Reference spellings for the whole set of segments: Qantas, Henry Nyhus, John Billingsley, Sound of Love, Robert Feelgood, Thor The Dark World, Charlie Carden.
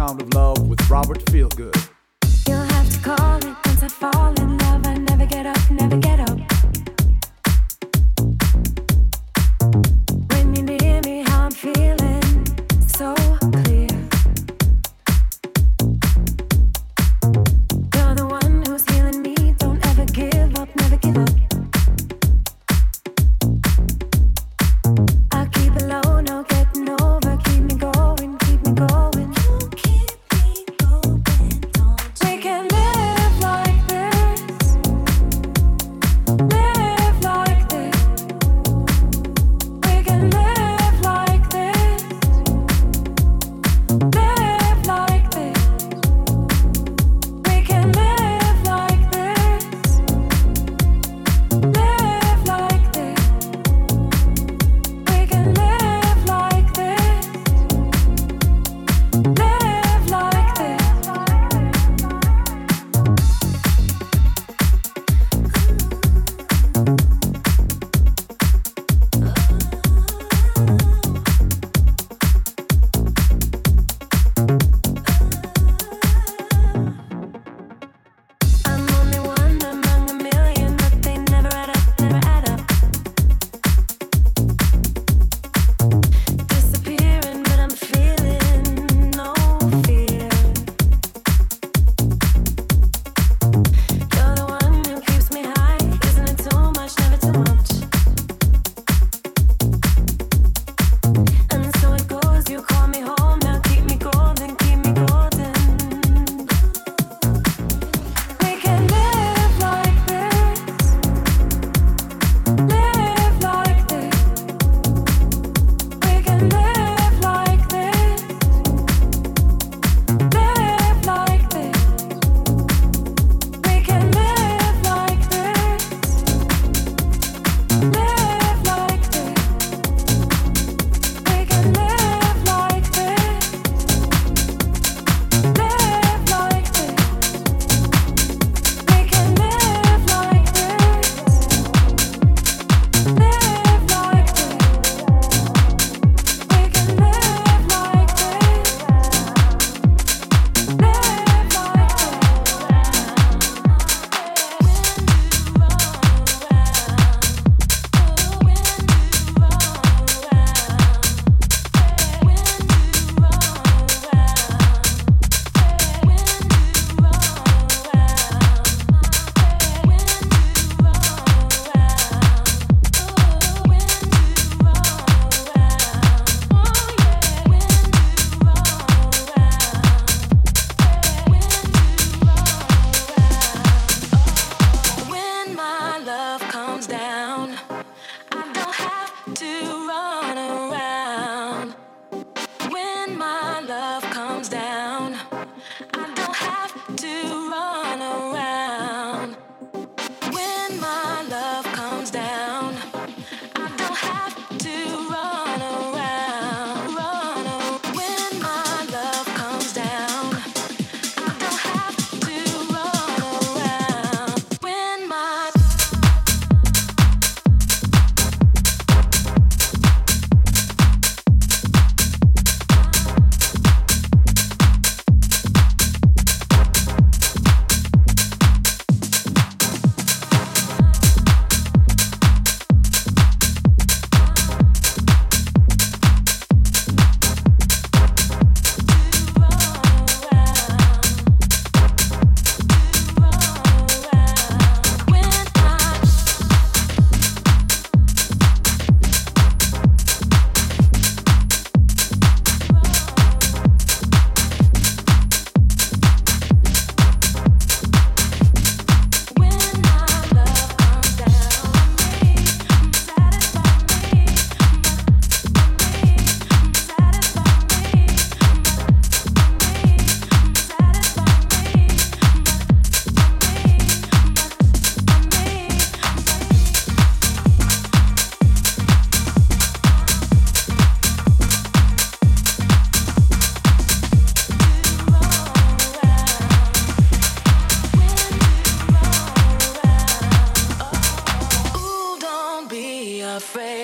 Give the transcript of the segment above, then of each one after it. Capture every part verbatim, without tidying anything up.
Sound of Love with Robert Feelgood. You'll have to call it once I fall in love. I never get up, never get up. When you near me, how I'm feeling so clear. You're the one who's healing me. Don't ever give up, never give up.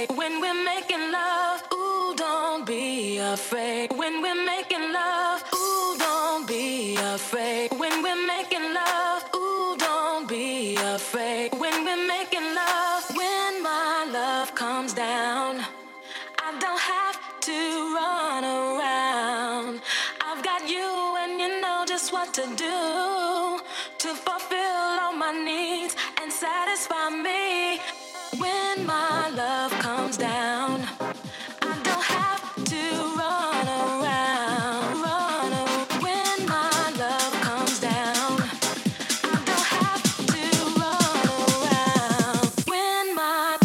When we're making love, ooh, don't afraid when we're making love. Ooh, don't be afraid when we're making love. When my love comes down, I don't have to run around. I've got you and you know just what to do to fulfill all my needs and satisfy me. When my love comes down, I don't have to run around, run around. When my love comes down, I don't have to run around. When my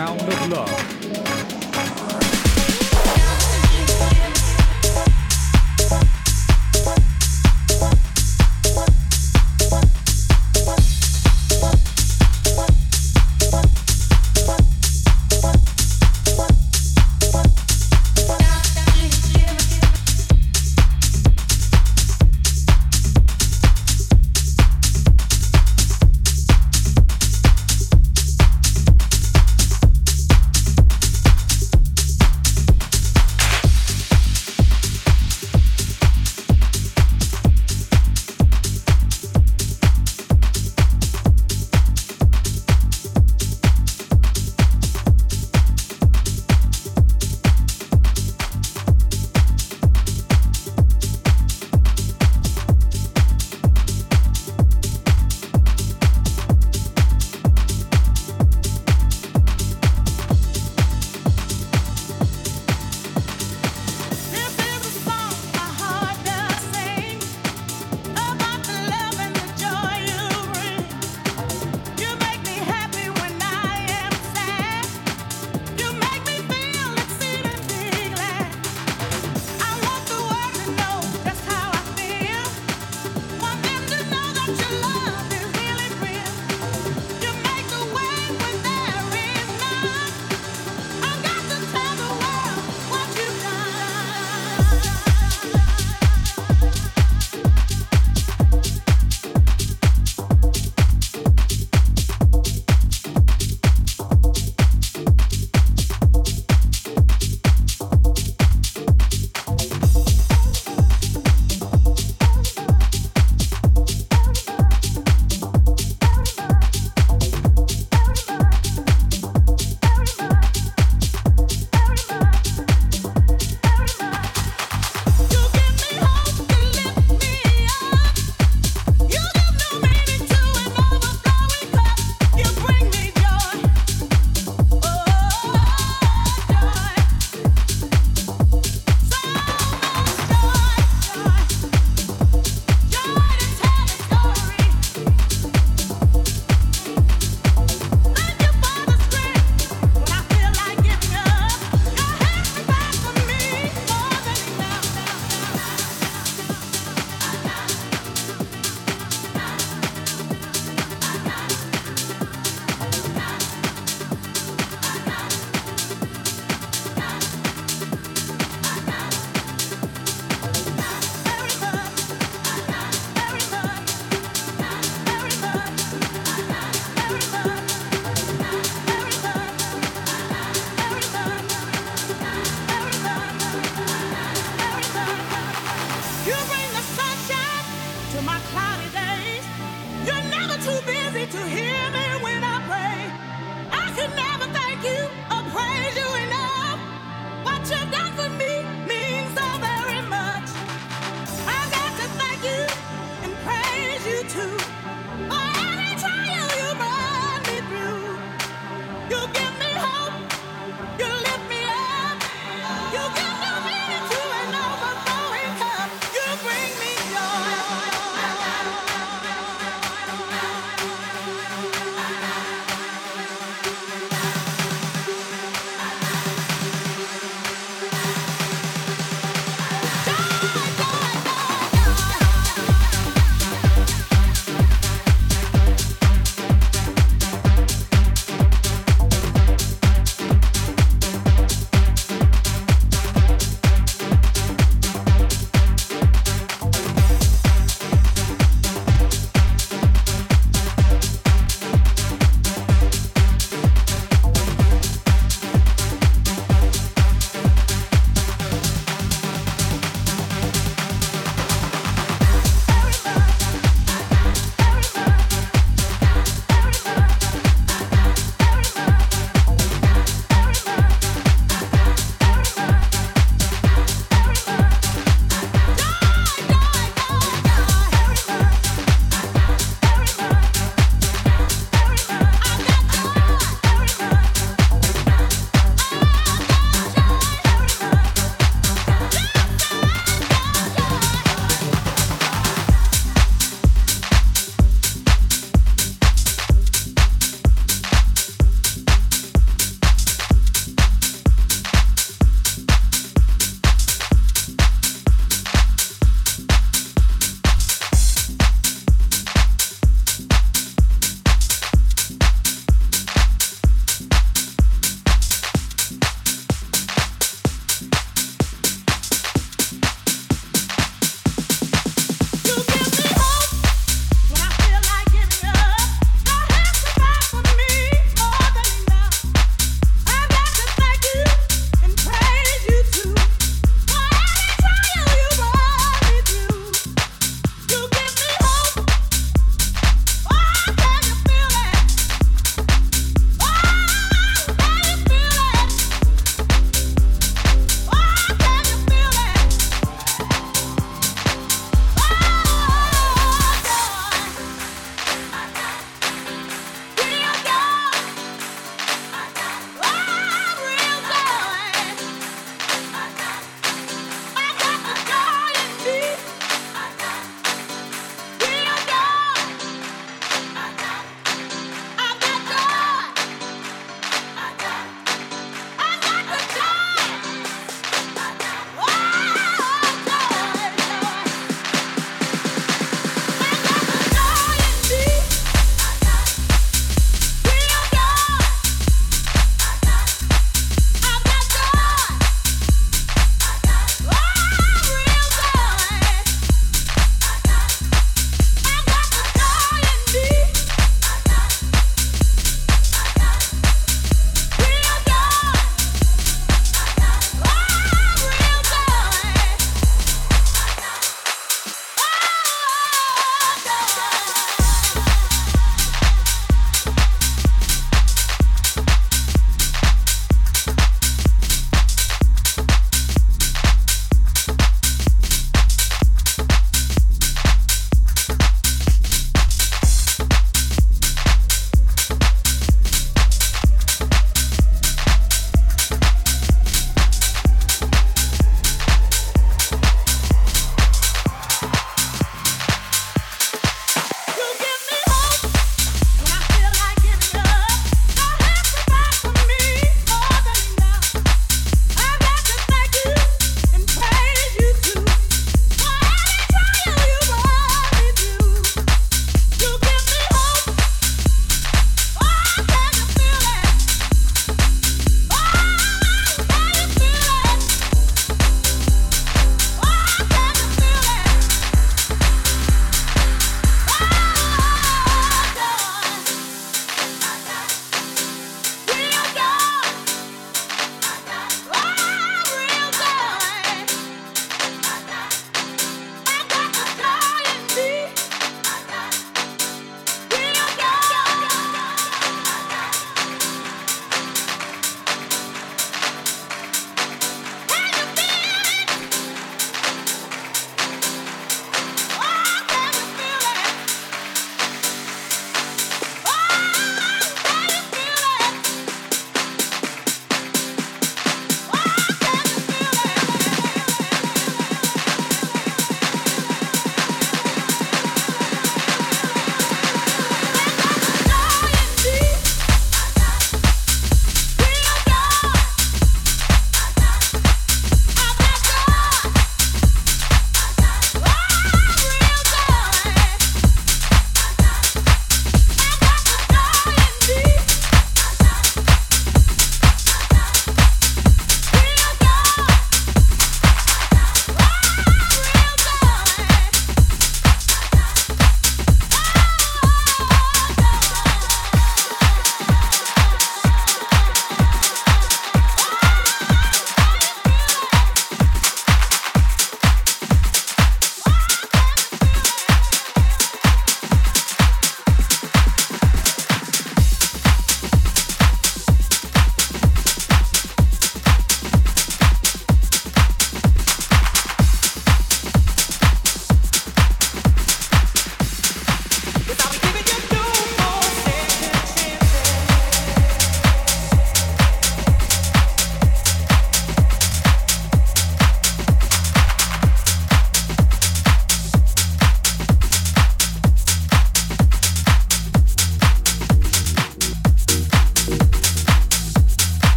Sound of Love.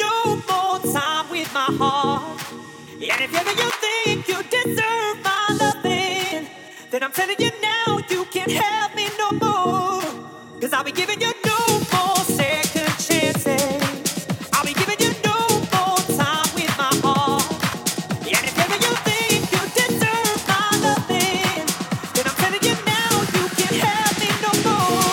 no more time with my heart. And if ever you think you deserve my loving, then I'm telling you now you can't have me no more. Cause I'll be giving you no more second chances. I'll be giving you no more time with my heart. And if ever you think you deserve my loving, then I'm telling you now you can't have me no more.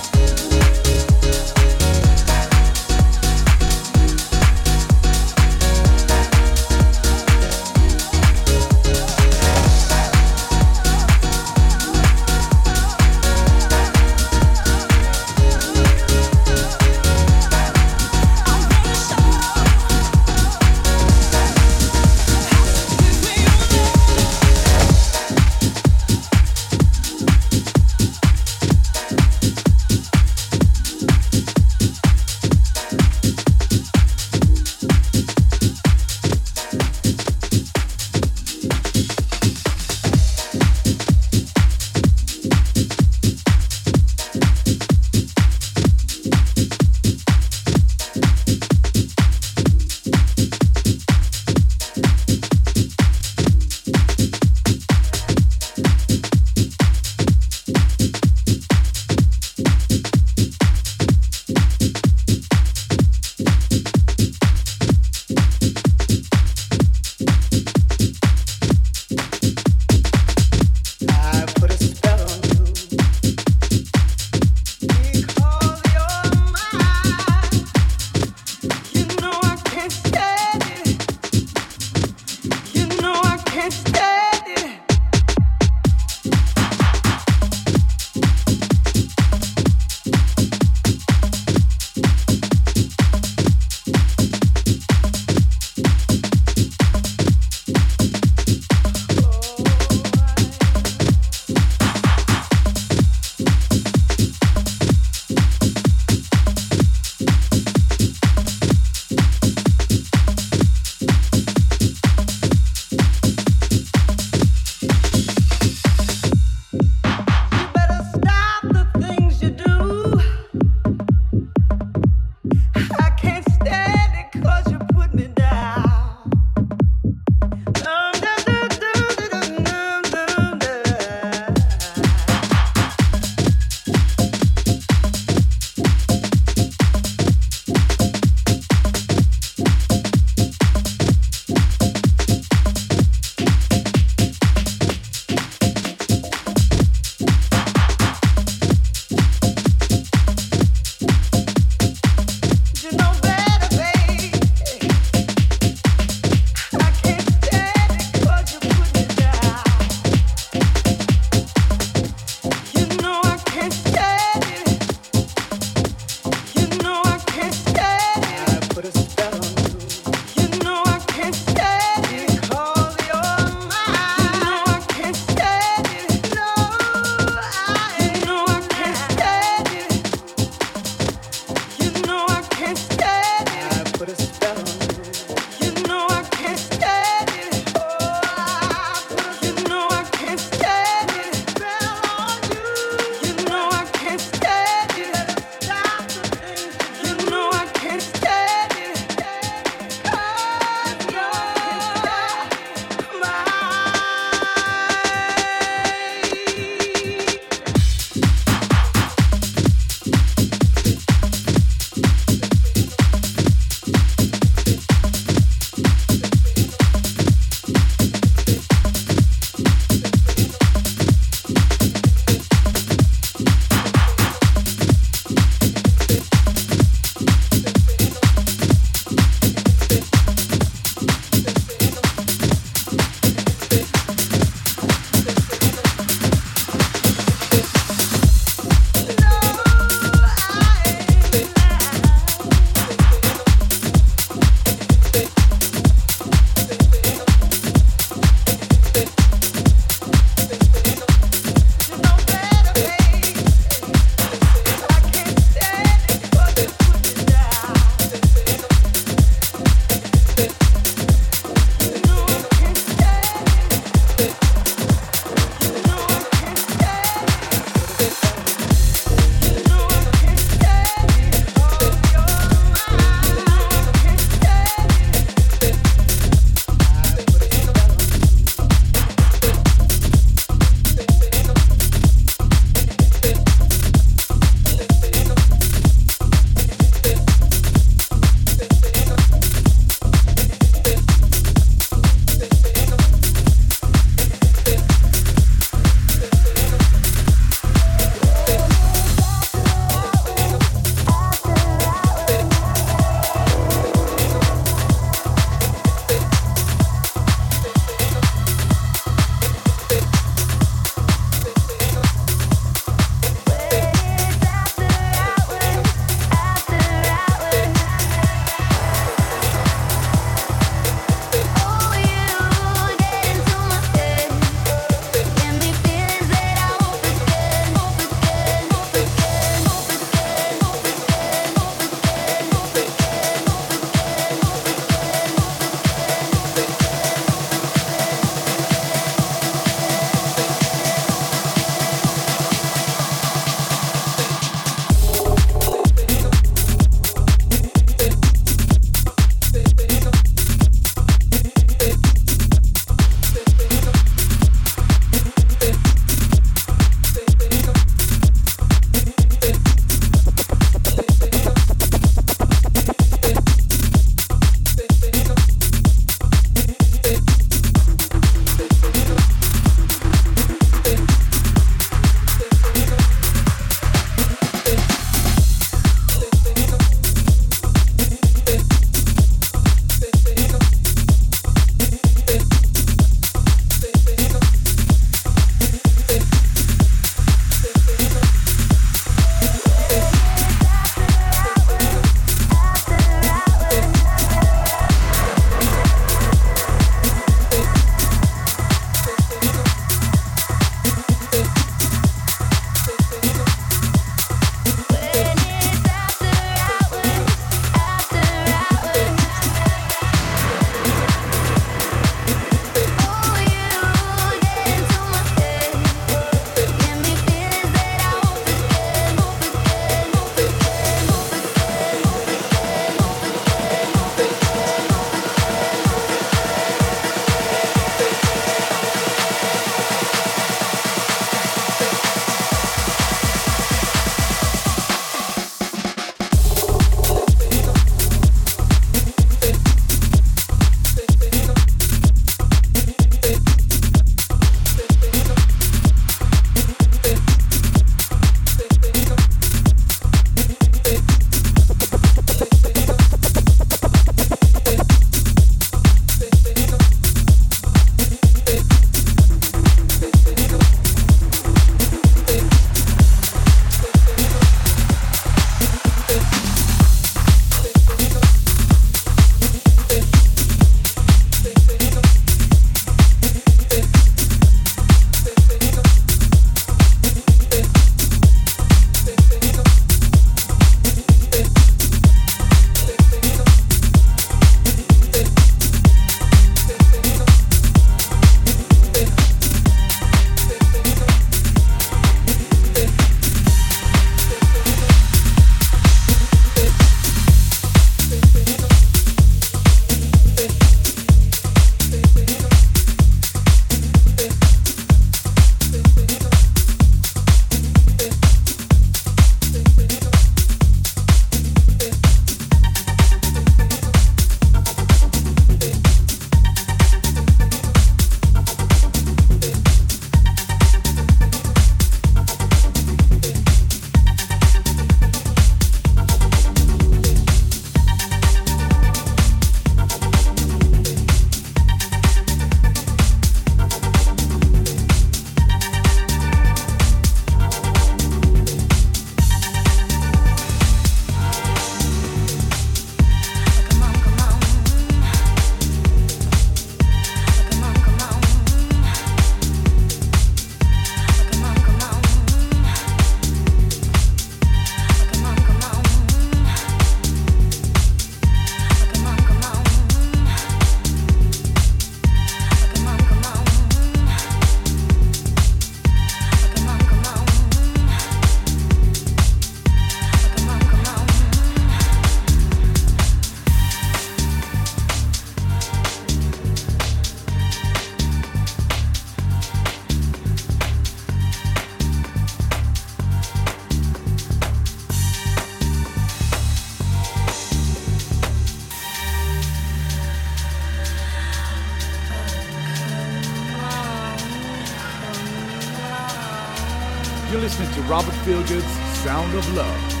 You're listening to Robert Feelgood's Sound of Love.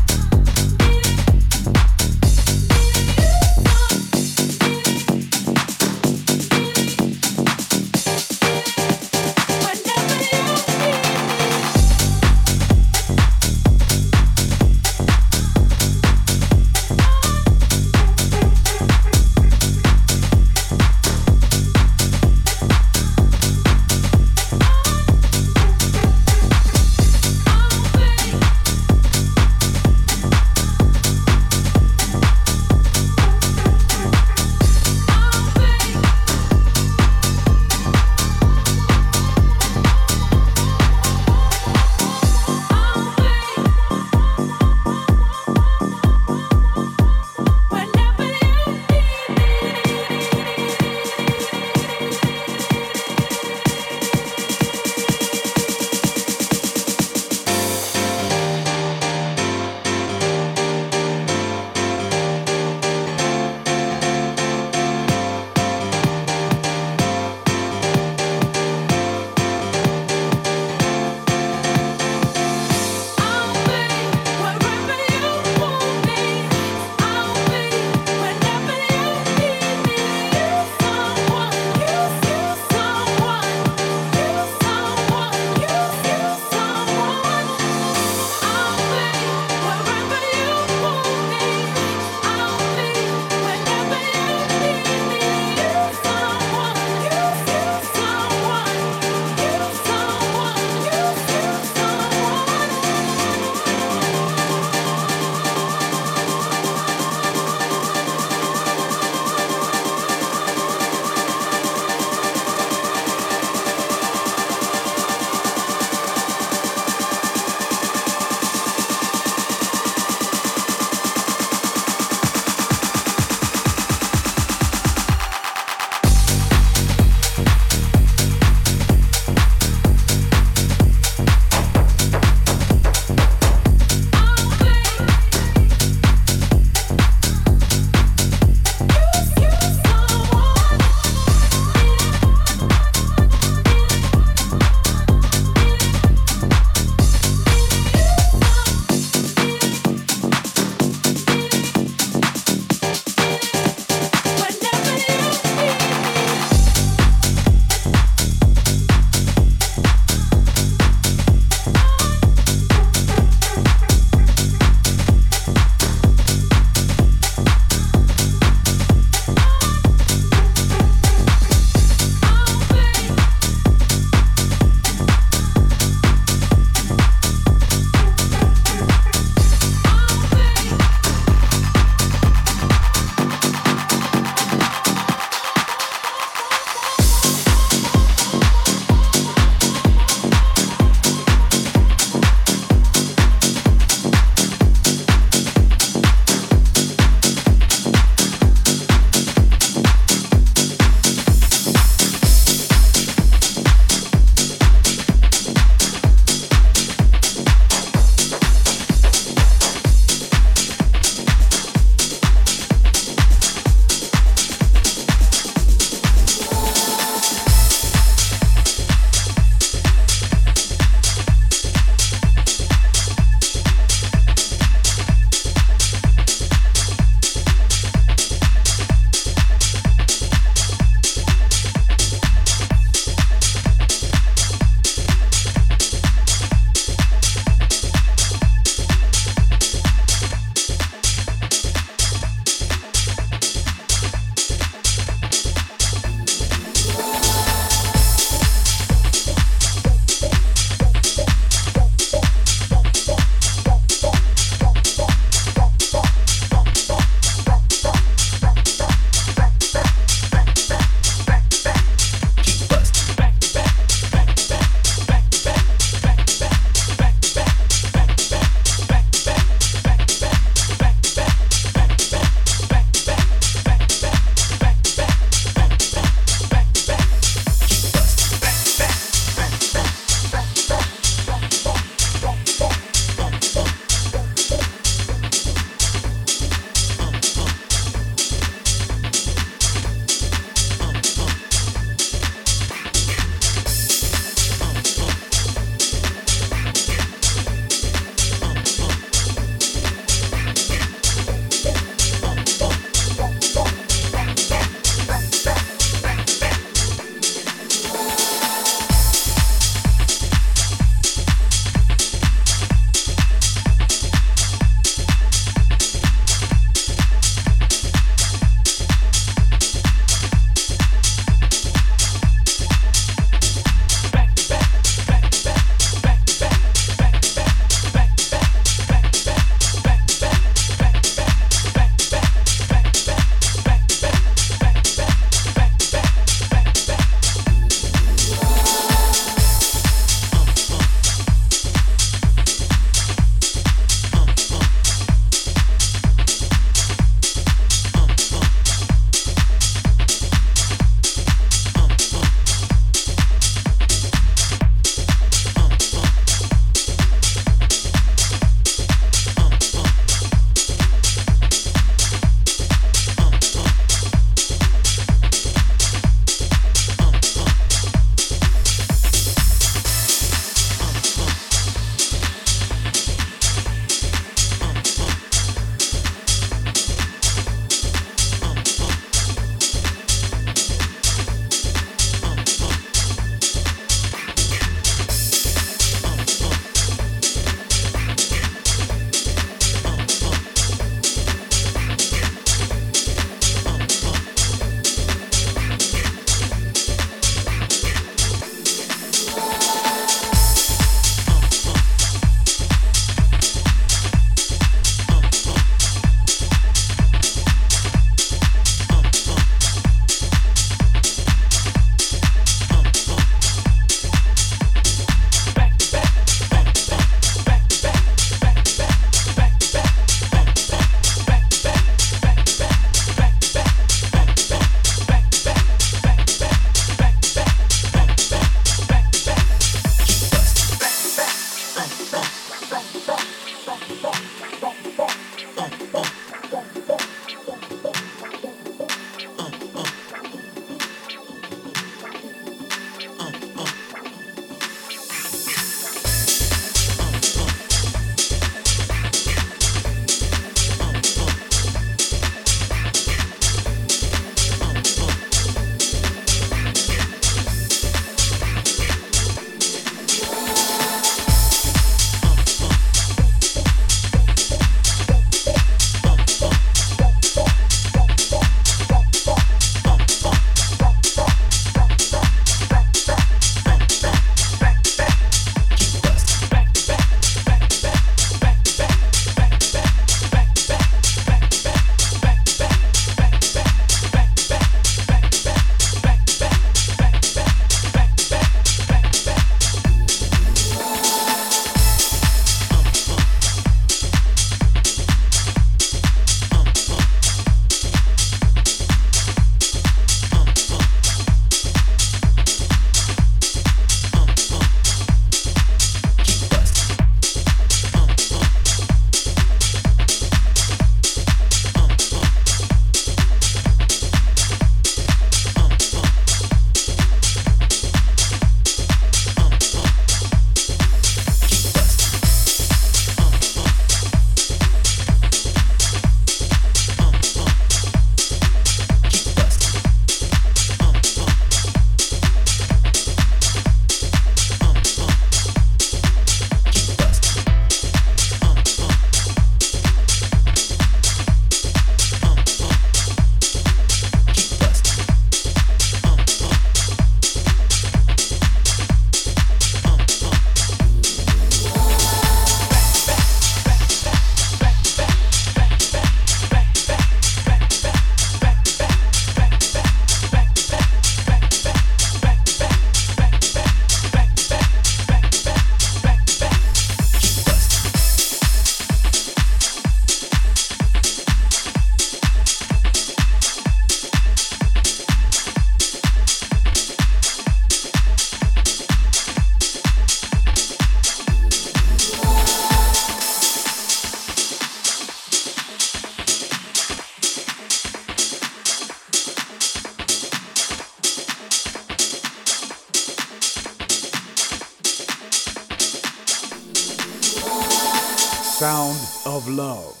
Sound of Love.